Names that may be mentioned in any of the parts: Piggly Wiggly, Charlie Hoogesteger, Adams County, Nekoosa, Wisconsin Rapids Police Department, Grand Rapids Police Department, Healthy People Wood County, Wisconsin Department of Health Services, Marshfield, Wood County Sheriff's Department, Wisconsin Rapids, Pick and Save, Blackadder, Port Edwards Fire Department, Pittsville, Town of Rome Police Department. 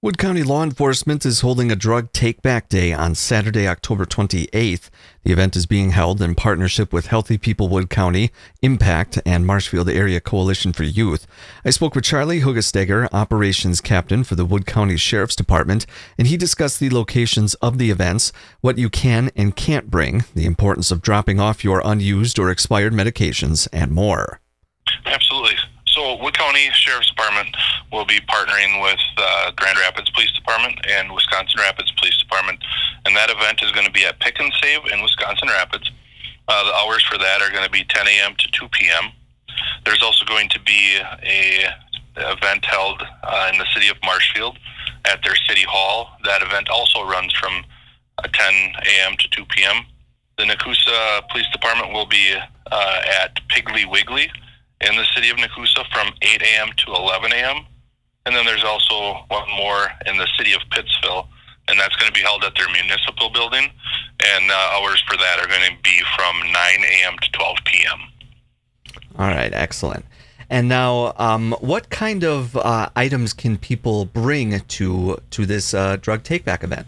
Wood County Law Enforcement is holding a Drug Take Back Day on Saturday, October 28th. The event is being held in partnership with Healthy People Wood County, Impact, and Marshfield Area Coalition for Youth. I spoke with Charlie Hoogesteger, Operations Captain for the Wood County Sheriff's Department, and he discussed the locations of the events, what you can and can't bring, the importance of dropping off your unused or expired medications, and more. Absolutely. So Wood County Sheriff's Department will be partnering with Grand Rapids Police Department and Wisconsin Rapids Police Department, and that event is going to be at Pick and Save in Wisconsin Rapids. The hours for that are going to be 10 a.m. to 2 p.m. There's also going to be an event held in the city of Marshfield at their city hall. That event also runs from 10 a.m. to 2 p.m. The Nekoosa Police Department will be at Piggly Wiggly in the city of Nekoosa from 8 a.m. to 11 a.m. And then there's also one more in the city of Pittsville, and that's going to be held at their municipal building. And hours for that are going to be from 9 a.m. to 12 p.m. All right, excellent. And now, what kind of items can people bring to this drug take-back event?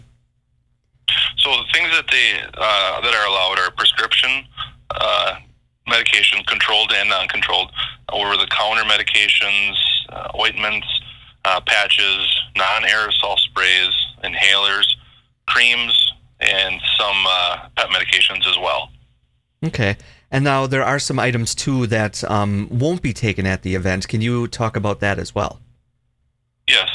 So the things that that are allowed are prescription medication, controlled and non-controlled, over-the-counter medications, ointments, patches, non-aerosol sprays, inhalers, creams, and some pet medications as well. Okay. And now there are some items, too, that won't be taken at the event. Can you talk about that as well? Yes.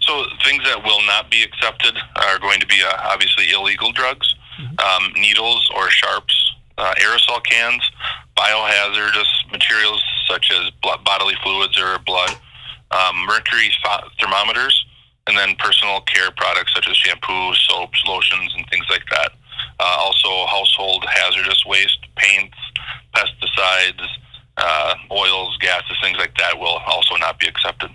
So things that will not be accepted are going to be, obviously, illegal drugs, needles or sharps, aerosol cans, biohazardous materials such as bodily fluids or blood, mercury thermometers, and then personal care products such as shampoo, soaps, lotions, and things like that. Also, household hazardous waste, paints, pesticides, oils, gases, things like that will also not be accepted.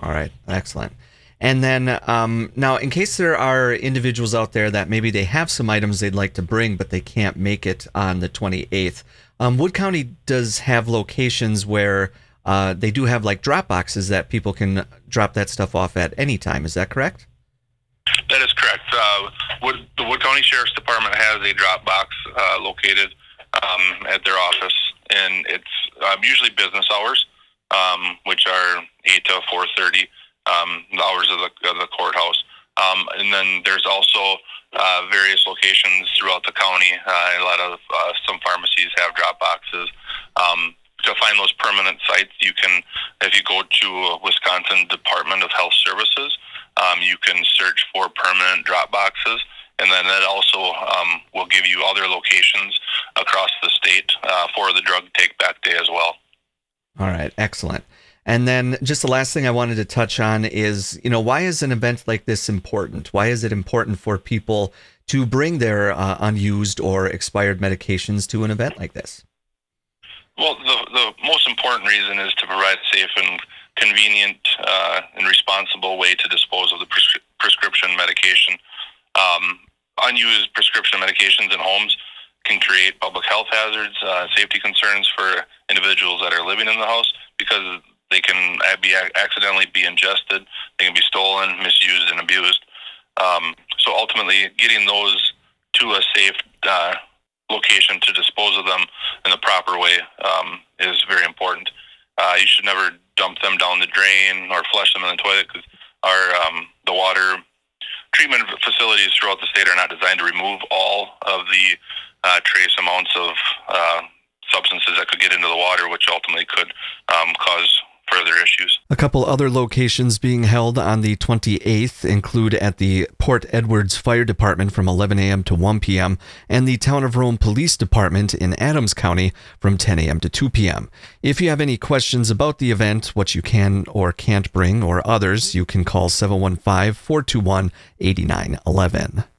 All right, excellent. And then now, in case there are individuals out there that maybe they have some items they'd like to bring, but they can't make it on the 28th, Wood County does have locations where they do have like drop boxes that people can drop that stuff off at any time. Is that correct? That is correct. The Wood County Sheriff's Department has a drop box located at their office, and it's usually business hours, which are 8 to 4:30. The hours of the courthouse. And then there's also various locations throughout the county. A lot of some pharmacies have drop boxes. To find those permanent sites, you can, if you go to Wisconsin Department of Health Services, you can search for permanent drop boxes. And then that also will give you other locations across the state for the Drug Take Back Day as well. All right, excellent. And then just the last thing I wanted to touch on is, why is an event like this important? Why is it important for people to bring their unused or expired medications to an event like this? Well, the most important reason is to provide a safe and convenient and responsible way to dispose of the prescription medication. Unused prescription medications in homes can create public health hazards, safety concerns for individuals that are living in the house because they can accidentally be ingested. They can be stolen, misused, and abused. So ultimately, getting those to a safe location to dispose of them in the proper way is very important. You should never dump them down the drain or flush them in the toilet because the water treatment facilities throughout the state are not designed to remove all of the trace amounts of substances that could get into the water, which ultimately could cause further issues. A couple other locations being held on the 28th include at the Port Edwards Fire Department from 11 a.m. to 1 p.m. and the Town of Rome Police Department in Adams County from 10 a.m. to 2 p.m. If you have any questions about the event, what you can or can't bring, or others, you can call 715-421-8911.